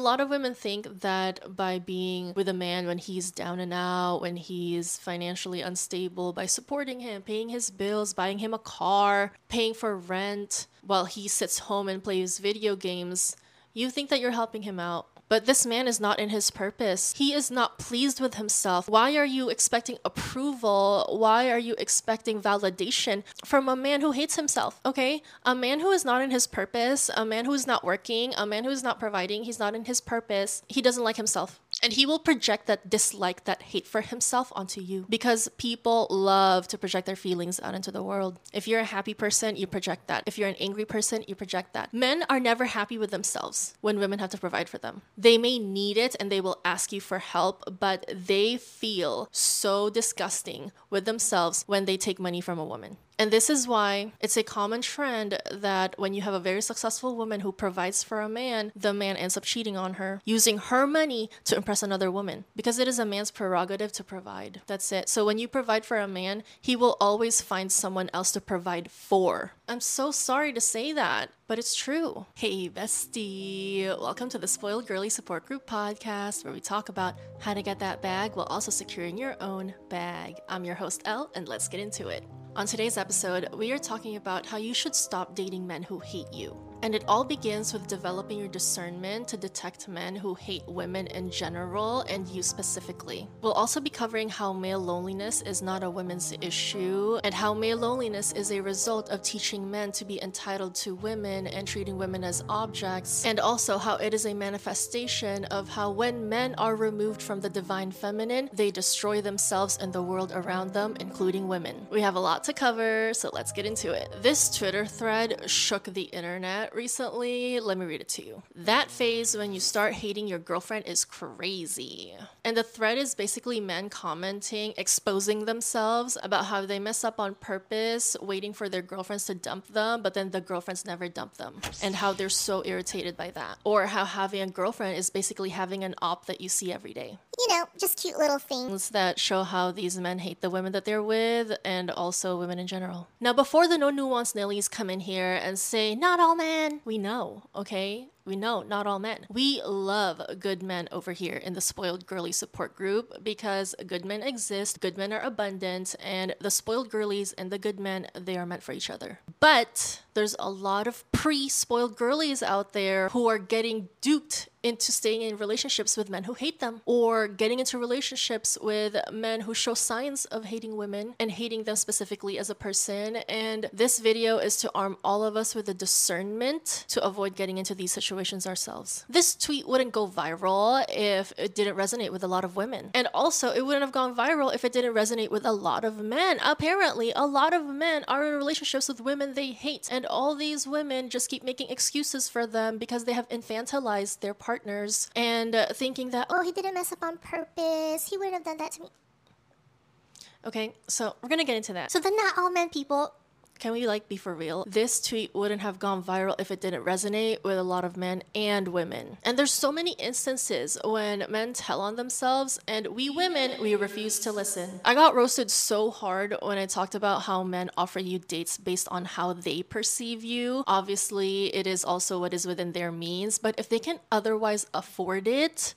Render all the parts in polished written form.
A lot of women think that by being with a man when he's down and out, when he's financially unstable, by supporting him, paying his bills, buying him a car, paying for rent while he sits home and plays video games, you think that you're helping him out. But this man is not in his purpose. He is not pleased with himself. Why are you expecting approval? Why are you expecting validation from a man who hates himself, okay? A man who is not in his purpose, a man who is not working, a man who is not providing, he's not in his purpose. He doesn't like himself. And he will project that dislike, that hate for himself onto you, because people love to project their feelings out into the world. If you're a happy person, you project that. If you're an angry person, you project that. Men are never happy with themselves when women have to provide for them. They may need it and they will ask you for help, but they feel so disgusting with themselves when they take money from a woman. And this is why it's a common trend that when you have a very successful woman who provides for a man, the man ends up cheating on her, using her money to impress another woman, because it is a man's prerogative to provide. That's it. So when you provide for a man, he will always find someone else to provide for. I'm so sorry to say that, but it's true. Hey, bestie. Welcome to the Spoiled Girly Support Group podcast, where we talk about how to get that bag while also securing your own bag. I'm your host, Elle, and let's get into it. On today's episode, we are talking about how you should stop dating men who hate you. And it all begins with developing your discernment to detect men who hate women in general and you specifically. We'll also be covering how male loneliness is not a women's issue, and how male loneliness is a result of teaching men to be entitled to women and treating women as objects, and also how it is a manifestation of how when men are removed from the divine feminine, they destroy themselves and the world around them, including women. We have a lot to cover, so let's get into it. This Twitter thread shook the internet recently. Let me read it to you. That phase when you start hating your girlfriend is crazy. And the thread is basically men commenting, exposing themselves about how they mess up on purpose, waiting for their girlfriends to dump them, but then the girlfriends never dump them, and how they're so irritated by that. Or how having a girlfriend is basically having an op that you see every day. You know, just cute little things that show how these men hate the women that they're with, and also women in general. Now, before the no nuance Nellies come in here and say, not all men, we know, okay? We know, not all men. We love good men over here in the Spoiled Girly Support Group, because good men exist, good men are abundant, and the spoiled girlies and the good men, they are meant for each other. But there's a lot of pre-spoiled girlies out there who are getting duped into staying in relationships with men who hate them, or getting into relationships with men who show signs of hating women and hating them specifically as a person. And this video is to arm all of us with the discernment to avoid getting into these situations ourselves. This tweet wouldn't go viral if it didn't resonate with a lot of women. And also, it wouldn't have gone viral if it didn't resonate with a lot of men. Apparently, a lot of men are in relationships with women they hate, and all these women just keep making excuses for them because they have infantilized their partners, and thinking that, oh, he didn't mess up on purpose, he wouldn't have done that to me. Okay, so we're gonna get into that. So the not all men people. Can we be for real? This tweet wouldn't have gone viral if it didn't resonate with a lot of men and women. And there's so many instances when men tell on themselves, and we women, we refuse to listen. I got roasted so hard when I talked about how men offer you dates based on how they perceive you. Obviously, it is also what is within their means, but if they can otherwise afford it,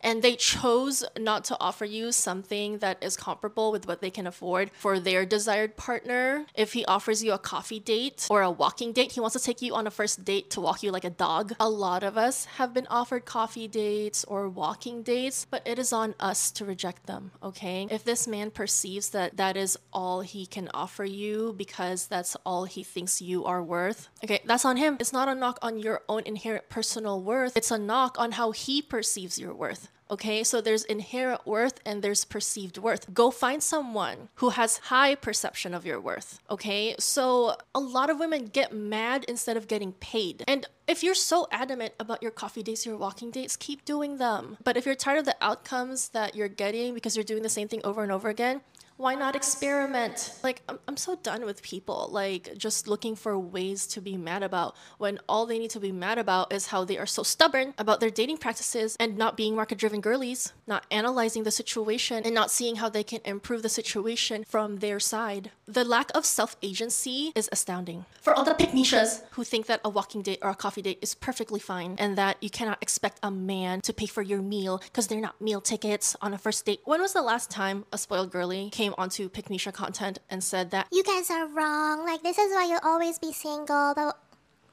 and they chose not to offer you something that is comparable with what they can afford for their desired partner. If he offers you a coffee date or a walking date, he wants to take you on a first date to walk you like a dog. A lot of us have been offered coffee dates or walking dates, but it is on us to reject them, okay? If this man perceives that that is all he can offer you because that's all he thinks you are worth, okay, that's on him. It's not a knock on your own inherent personal worth. It's a knock on how he perceives your worth. Okay, so there's inherent worth and there's perceived worth. Go find someone who has high perception of your worth, okay? So a lot of women get mad instead of getting paid. And if you're so adamant about your coffee dates, your walking dates, keep doing them. But if you're tired of the outcomes that you're getting because you're doing the same thing over and over again, why not experiment? I'm so done with people, just looking for ways to be mad about when all they need to be mad about is how they are so stubborn about their dating practices and not being market-driven observing girlies, not analyzing the situation, and not seeing how they can improve the situation from their side. The lack of self-agency is astounding. For all the Pikmishas who think that a walking date or a coffee date is perfectly fine and that you cannot expect a man to pay for your meal because they're not meal tickets on a first date. When was the last time a spoiled girly came onto Pikmisha content and said that, "You guys are wrong, like this is why you'll always be single, but..."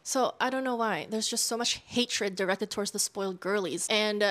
So I don't know why. There's just so much hatred directed towards the spoiled girlies. And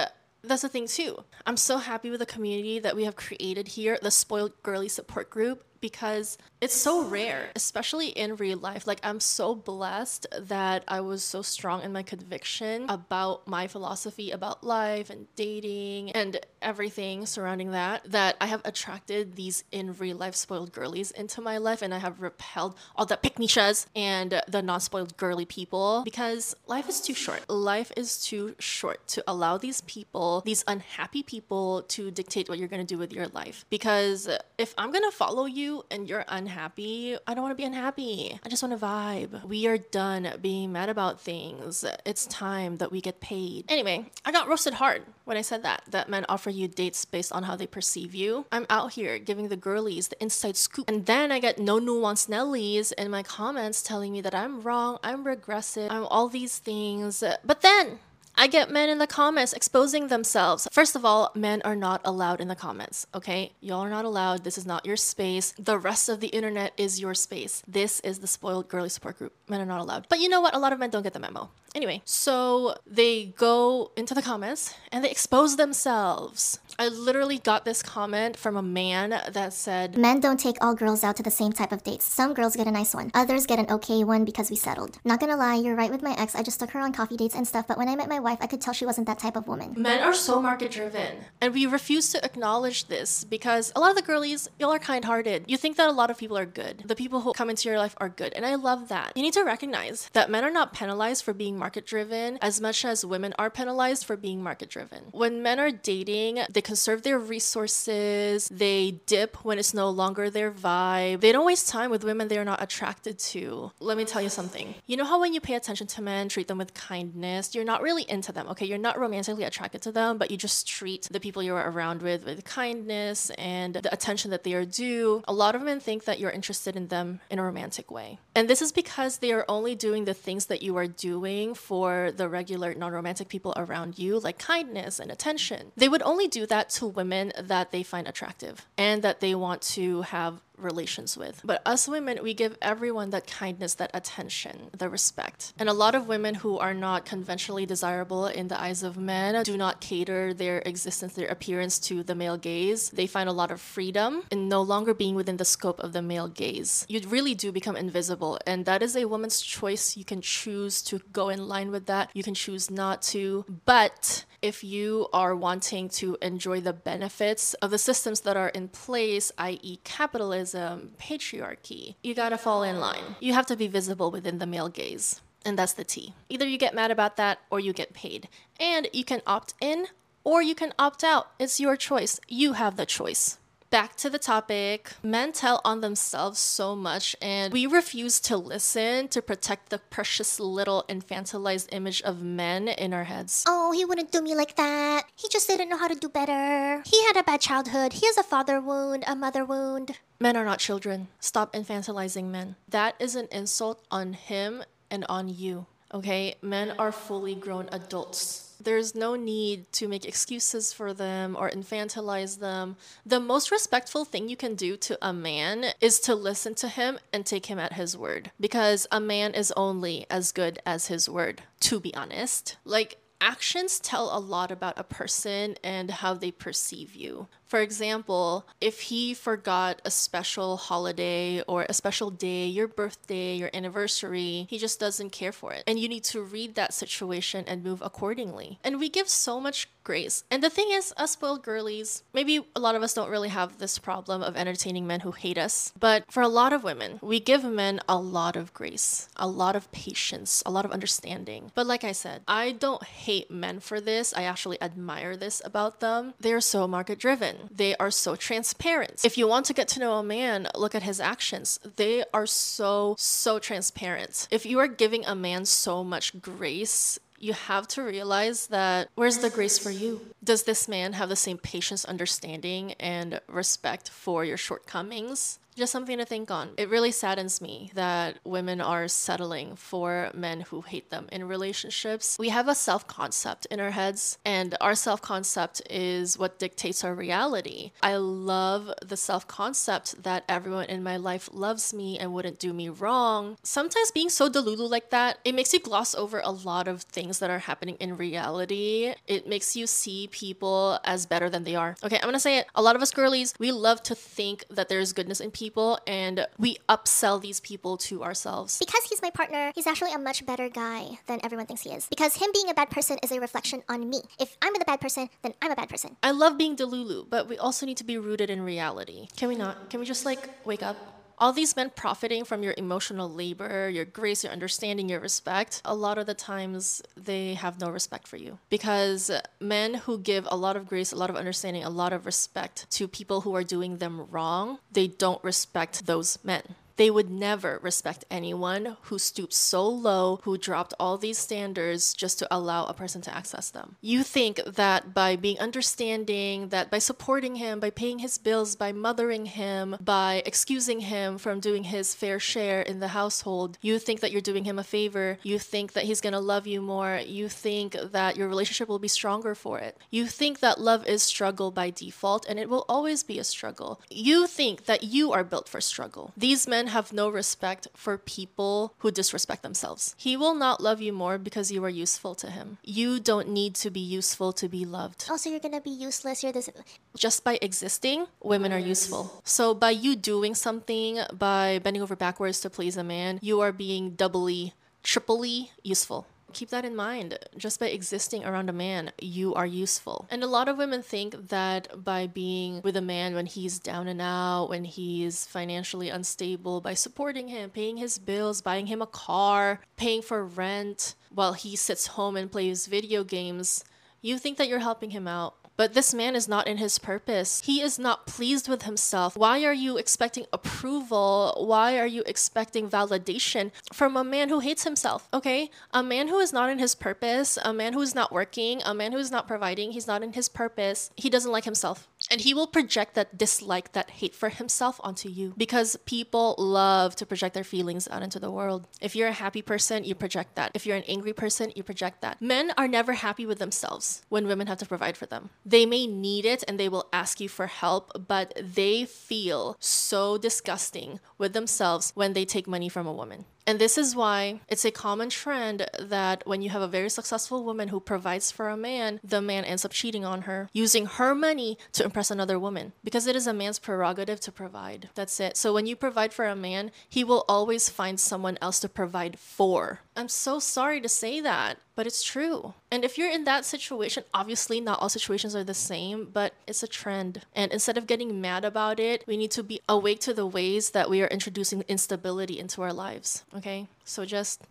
that's the thing too. I'm so happy with the community that we have created here, the Spoiled Girly Support Group, because it's so rare, especially in real life. Like, I'm so blessed that I was so strong in my conviction about my philosophy about life and dating and everything surrounding that, that I have attracted these in real life spoiled girlies into my life, and I have repelled all the Pikmishas and the non-spoiled girly people, because life is too short. Life is too short to allow these people, these unhappy people, to dictate what you're gonna do with your life. Because if I'm gonna follow you and you're unhappy, I don't want to be unhappy. I just want to vibe. We are done being mad about things. It's time that we get paid. Anyway, I got roasted hard when I said that men offer you dates based on how they perceive you. I'm out here giving the girlies the inside scoop, and then I get no nuance Nellies in my comments telling me that I'm wrong, I'm regressive, I'm all these things. But then I get men in the comments exposing themselves. First of all, men are not allowed in the comments, okay? Y'all are not allowed. This is not your space. The rest of the internet is your space. This is the Spoiled Girly Support Group. Men are not allowed. But you know what? A lot of men don't get the memo. Anyway, so they go into the comments and they expose themselves. I literally got this comment from a man that said, "Men don't take all girls out to the same type of dates. Some girls get a nice one. Others get an okay one because we settled. Not gonna lie, you're right with my ex. I just took her on coffee dates and stuff, but when I met my wife, I could tell she wasn't that type of woman." Men are so market-driven, and we refuse to acknowledge this because a lot of the girlies, y'all are kind-hearted. You think that a lot of people are good. The people who come into your life are good, and I love that. You need to recognize that men are not penalized for being market-driven as much as women are penalized for being market-driven. When men are dating, they conserve their resources, they dip when it's no longer their vibe, they don't waste time with women they're not attracted to. Let me tell you something. You know how when you pay attention to men, treat them with kindness, you're not really into them, okay? You're not romantically attracted to them, but you just treat the people you're around with kindness and the attention that they are due. A lot of men think that you're interested in them in a romantic way. And this is because they are only doing the things that you are doing for the regular non-romantic people around you, like kindness and attention. They would only do that to women that they find attractive and that they want to have relations with. But us women, we give everyone that kindness, that attention, the respect. And a lot of women who are not conventionally desirable in the eyes of men do not cater their existence, their appearance to the male gaze. They find a lot of freedom in no longer being within the scope of the male gaze. You really do become invisible, and that is a woman's choice. You can choose to go in line with that. You can choose not to. But if you are wanting to enjoy the benefits of the systems that are in place, i.e. capitalism, patriarchy, you gotta fall in line. You have to be visible within the male gaze. And that's the tea. Either you get mad about that or you get paid. And you can opt in or you can opt out. It's your choice. You have the choice. Back to the topic, men tell on themselves so much, and we refuse to listen to protect the precious little infantilized image of men in our heads. "Oh, he wouldn't do me like that. He just didn't know how to do better. He had a bad childhood. He has a father wound, a mother wound." Men are not children. Stop infantilizing men. That is an insult on him and on you, okay? Men are fully grown adults. There's no need to make excuses for them or infantilize them. The most respectful thing you can do to a man is to listen to him and take him at his word, because a man is only as good as his word, to be honest. Like, actions tell a lot about a person and how they perceive you. For example, if he forgot a special holiday or a special day, your birthday, your anniversary, he just doesn't care for it. And you need to read that situation and move accordingly. And we give so much grace. And the thing is, us spoiled girlies, maybe a lot of us don't really have this problem of entertaining men who hate us. But for a lot of women, we give men a lot of grace, a lot of patience, a lot of understanding. But like I said, I don't hate men for this. I actually admire this about them. They are so market-driven. They are so transparent. If you want to get to know a man, look at his actions. They are so transparent. If you are giving a man so much grace, you have to realize that where's the grace for you? Does this man have the same patience, understanding, and respect for your shortcomings? Just something to think on. It really saddens me that women are settling for men who hate them in relationships. We have a self-concept in our heads, and our self-concept is what dictates our reality. I love the self-concept that everyone in my life loves me and wouldn't do me wrong. Sometimes being so delulu like that, it makes you gloss over a lot of things that are happening in reality. It makes you see people as better than they are. Okay, I'm gonna say it. A lot of us girlies, we love to think that there's goodness in people, and we upsell these people to ourselves. Because he's my partner, he's actually a much better guy than everyone thinks he is. Because him being a bad person is a reflection on me. If I'm the bad person, then I'm a bad person. I love being delulu, but we also need to be rooted in reality. Can we not? Can we just like wake up? All these men profiting from your emotional labor, your grace, your understanding, your respect, a lot of the times they have no respect for you. Because men who give a lot of grace, a lot of understanding, a lot of respect to people who are doing them wrong, they don't respect those men. They would never respect anyone who stoops so low, who dropped all these standards just to allow a person to access them. You think that by being understanding, that by supporting him, by paying his bills, by mothering him, by excusing him from doing his fair share in the household, you think that you're doing him a favor. You think that he's gonna love you more. You think that your relationship will be stronger for it. You think that love is struggle by default, and it will always be a struggle. You think that you are built for struggle. These men have no respect for people who disrespect themselves. He will not love you more because you are useful to him. You don't need to be useful to be loved. Also, you're gonna be useless. You're this. Just by existing, women are useful. So by you doing something, by bending over backwards to please a man, you are being doubly, triply useful. Keep that in mind. Just by existing around a man, you are useful. And a lot of women think that by being with a man when he's down and out, when he's financially unstable, by supporting him, paying his bills, buying him a car, paying for rent, while he sits home and plays video games, you think that you're helping him out. But this man is not in his purpose. He is not pleased with himself. Why are you expecting approval? Why are you expecting validation from a man who hates himself? Okay, a man who is not in his purpose, a man who is not working, a man who is not providing, he's not in his purpose. He doesn't like himself. And he will project that dislike, that hate for himself onto you. Because people love to project their feelings out into the world. If you're a happy person, you project that. If you're an angry person, you project that. Men are never happy with themselves when women have to provide for them. They may need it and they will ask you for help, but they feel so disgusting with themselves when they take money from a woman. And this is why it's a common trend that when you have a very successful woman who provides for a man, the man ends up cheating on her, using her money to impress another woman, because it is a man's prerogative to provide. That's it. So when you provide for a man, he will always find someone else to provide for. I'm so sorry to say that, but it's true. And if you're in that situation, obviously not all situations are the same, but it's a trend. And instead of getting mad about it, we need to be awake to the ways that we are introducing instability into our lives. Okay, so just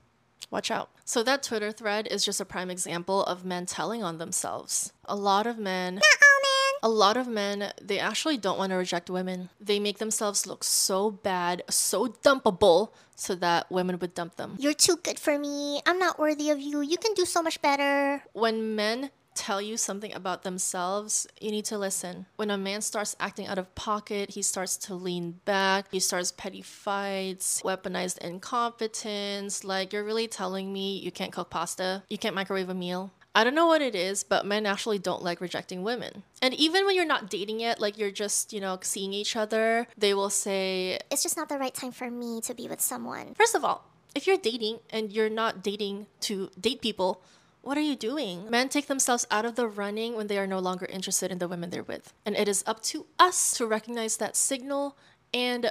watch out. So that Twitter thread is just a prime example of men telling on themselves. A lot of men, they actually don't want to reject women. They make themselves look so bad, so dumpable, so that women would dump them. You're too good for me. I'm not worthy of you. You can do so much better. When men tell you something about themselves, you need to listen. When a man starts acting out of pocket, he starts to lean back, he starts petty fights, weaponized incompetence, like, you're really telling me you can't cook pasta? You can't microwave a meal? I don't know what it is, but men actually don't like rejecting women. And even when you're not dating yet, like you're just, seeing each other, they will say, it's just not the right time for me to be with someone. First of all, if you're dating and you're not dating to date people, what are you doing? Men take themselves out of the running when they are no longer interested in the women they're with. And it is up to us to recognize that signal and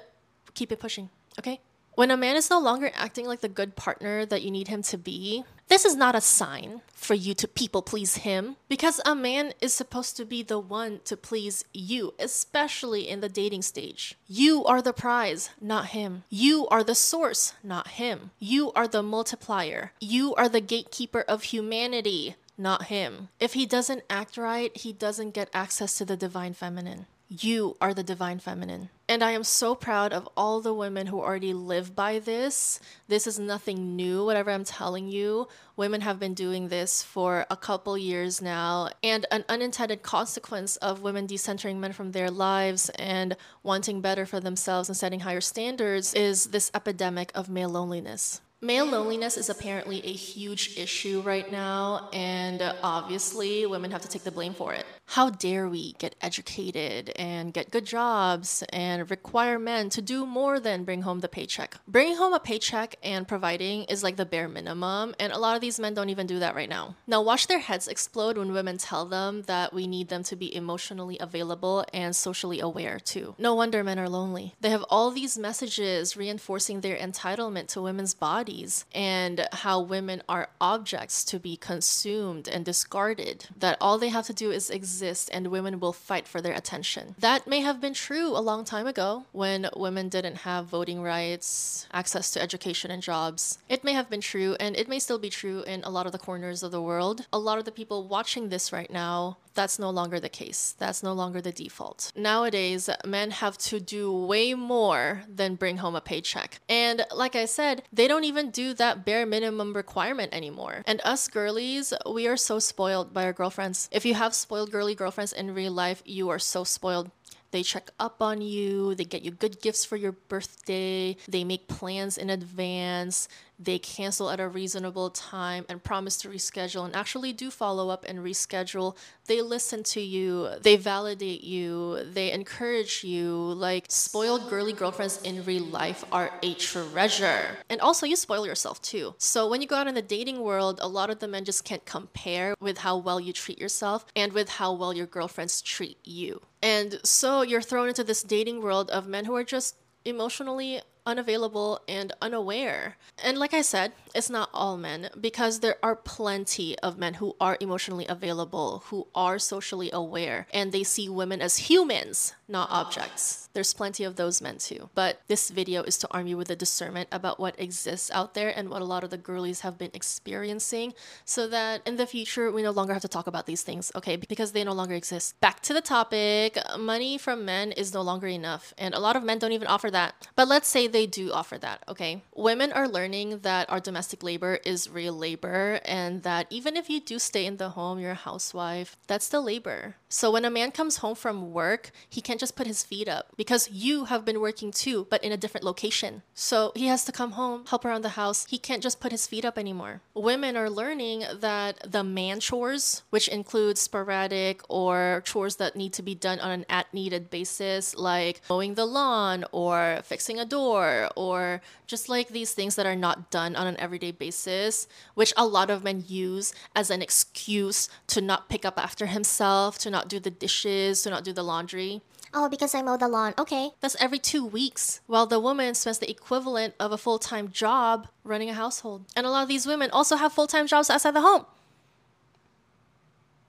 keep it pushing, okay? When a man is no longer acting like the good partner that you need him to be, this is not a sign for you to people please him, because a man is supposed to be the one to please you, especially in the dating stage. You are the prize, not him. You are the source, not him. You are the multiplier. You are the gatekeeper of humanity, not him. If he doesn't act right, he doesn't get access to the divine feminine. You are the divine feminine. And I am so proud of all the women who already live by this. This is nothing new, whatever I'm telling you. Women have been doing this for a couple years now. And an unintended consequence of women decentering men from their lives and wanting better for themselves and setting higher standards is this epidemic of male loneliness. Male loneliness is apparently a huge issue right now, and obviously women have to take the blame for it. How dare we get educated and get good jobs and require men to do more than bring home the paycheck? Bringing home a paycheck and providing is like the bare minimum, and a lot of these men don't even do that right now. Now watch their heads explode when women tell them that we need them to be emotionally available and socially aware too. No wonder men are lonely. They have all these messages reinforcing their entitlement to women's bodies and how women are objects to be consumed and discarded, that all they have to do is exist and women will fight for their attention. That may have been true a long time ago when women didn't have voting rights, access to education and jobs. It may have been true, and it may still be true in a lot of the corners of the world. A lot of the people watching this right now, that's no longer the case. That's no longer the default. Nowadays, men have to do way more than bring home a paycheck. And like I said, they don't even do that bare minimum requirement anymore. And us girlies, we are so spoiled by our girlfriends. If you have spoiled girly girlfriends in real life, you are so spoiled. They check up on you, they get you good gifts for your birthday, they make plans in advance, they cancel at a reasonable time and promise to reschedule and actually do follow up and reschedule. They listen to you, they validate you, they encourage you. Like, spoiled girly girlfriends in real life are a treasure. And also, you spoil yourself too. So when you go out in the dating world, a lot of the men just can't compare with how well you treat yourself and with how well your girlfriends treat you. And so you're thrown into this dating world of men who are just emotionally unavailable and unaware. And like I said, it's not all men, because there are plenty of men who are emotionally available, who are socially aware, and they see women as humans, not objects. There's plenty of those men too. But this video is to arm you with a discernment about what exists out there and what a lot of the girlies have been experiencing, so that in the future we no longer have to talk about these things, okay? Because they no longer exist. Back to the topic, money from men is no longer enough, and a lot of men don't even offer that. But let's say they do offer that, okay? Women are learning that our domestic labor is real labor, and that even if you do stay in the home, you're a housewife, that's still labor. So when a man comes home from work, he can't just put his feet up, because you have been working too, but in a different location. So he has to come home, help around the house. He can't just put his feet up anymore. Women are learning that the man chores, which includes sporadic or chores that need to be done on an at-needed basis, like mowing the lawn or fixing a door, or just like these things that are not done on an everyday basis, which a lot of men use as an excuse to not pick up after himself, to not do the dishes, to not do the laundry. Oh, because I mow the lawn. Okay. That's every 2 weeks, while the woman spends the equivalent of a full-time job running a household. And a lot of these women also have full-time jobs outside the home.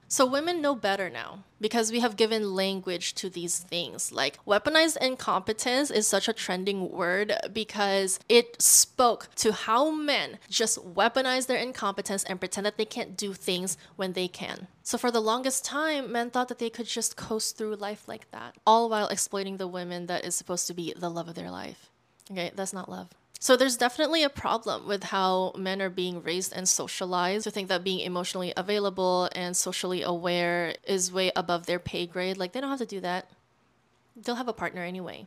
So women know better now, because we have given language to these things. Like, weaponized incompetence is such a trending word because it spoke to how men just weaponize their incompetence and pretend that they can't do things when they can. So for the longest time, men thought that they could just coast through life like that, all while exploiting the women that is supposed to be the love of their life. Okay, that's not love. So there's definitely a problem with how men are being raised and socialized to think that being emotionally available and socially aware is way above their pay grade. Like, they don't have to do that. They'll have a partner anyway.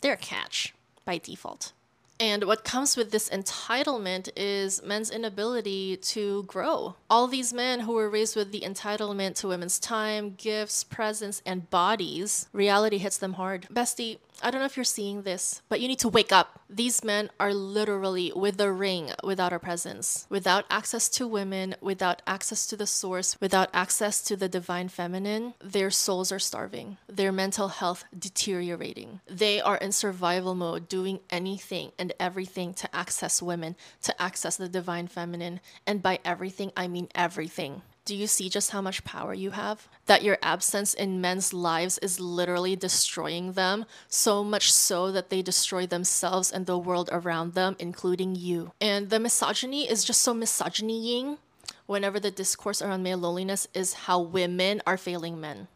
They're a catch by default. And what comes with this entitlement is men's inability to grow. All these men who were raised with the entitlement to women's time, gifts, presence, and bodies, reality hits them hard. Bestie, I don't know if you're seeing this, but you need to wake up. These men are literally withering without our presence, without access to women, without access to the source, without access to the divine feminine. Their souls are starving. Their mental health deteriorating. They are in survival mode, doing anything and everything to access women, to access the divine feminine. And by everything, I mean everything. Do you see just how much power you have? That your absence in men's lives is literally destroying them, so much so that they destroy themselves and the world around them, including you. And the misogyny is just so misogyny-ing whenever the discourse around male loneliness is how women are failing men.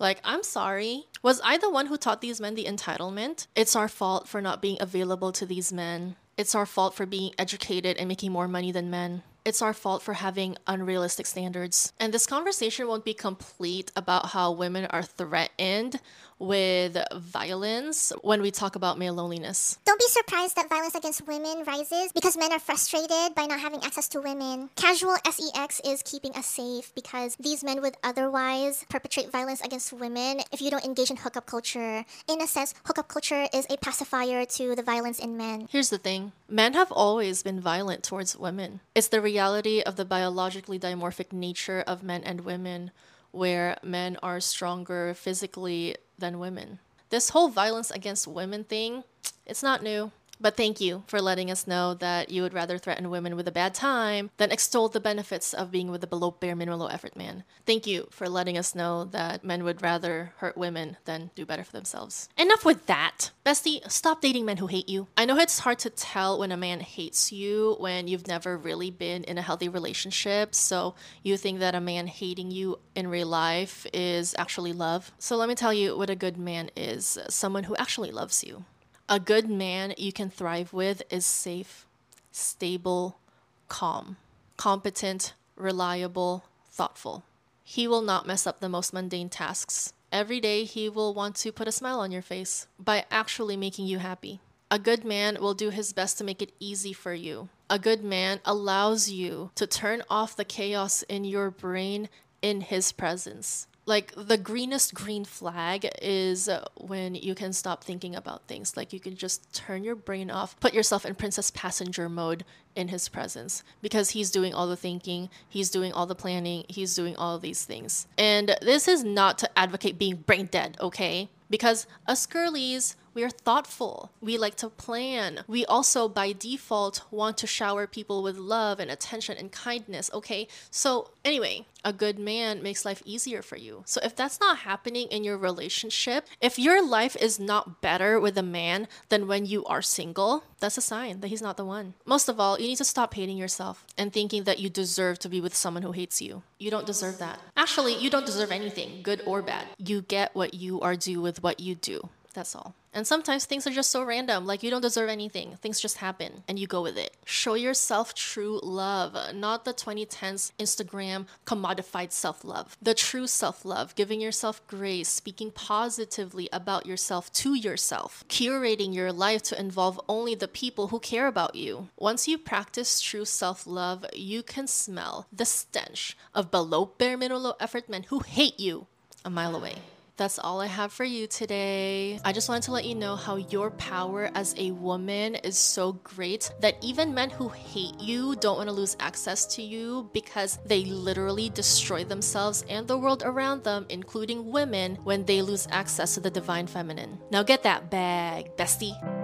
Like, I'm sorry. Was I the one who taught these men the entitlement? It's our fault for not being available to these men. It's our fault for being educated and making more money than men. It's our fault for having unrealistic standards. And this conversation won't be complete about how women are threatened with violence when we talk about male loneliness. Don't be surprised that violence against women rises because men are frustrated by not having access to women. Casual sex is keeping us safe because these men would otherwise perpetrate violence against women if you don't engage in hookup culture. In a sense, hookup culture is a pacifier to the violence in men. Here's the thing. Men have always been violent towards women. It's the reality of the biologically dimorphic nature of men and women, where men are stronger physically than women. This whole violence against women thing, it's not new. But thank you for letting us know that you would rather threaten women with a bad time than extol the benefits of being with a below bare minimum effort man. Thank you for letting us know that men would rather hurt women than do better for themselves. Enough with that. Bestie, stop dating men who hate you. I know it's hard to tell when a man hates you when you've never really been in a healthy relationship, so you think that a man hating you in real life is actually love. So let me tell you what a good man is, someone who actually loves you. A good man you can thrive with is safe, stable, calm, competent, reliable, thoughtful. He will not mess up the most mundane tasks. Every day he will want to put a smile on your face by actually making you happy. A good man will do his best to make it easy for you. A good man allows you to turn off the chaos in your brain in his presence. Like, the greenest green flag is when you can stop thinking about things. Like, you can just turn your brain off, put yourself in princess passenger mode in his presence, because he's doing all the thinking, he's doing all the planning, he's doing all these things. And this is not to advocate being brain dead, okay? Because us girlies, we are thoughtful. We like to plan. We also, by default, want to shower people with love and attention and kindness, okay? So anyway, a good man makes life easier for you. So if that's not happening in your relationship, if your life is not better with a man than when you are single, that's a sign that he's not the one. Most of all, you need to stop hating yourself and thinking that you deserve to be with someone who hates you. You don't deserve that. Actually, you don't deserve anything, good or bad. You get what you are due with what you do. That's all. And sometimes things are just so random, like you don't deserve anything. Things just happen and you go with it. Show yourself true love, not the 2010s Instagram commodified self-love. The true self-love, giving yourself grace, speaking positively about yourself to yourself, curating your life to involve only the people who care about you. Once you practice true self-love, you can smell the stench of below bare minimum low effort men who hate you a mile away. That's all I have for you today. I just wanted to let you know how your power as a woman is so great that even men who hate you don't want to lose access to you because they literally destroy themselves and the world around them, including women, when they lose access to the divine feminine. Now get that bag, bestie.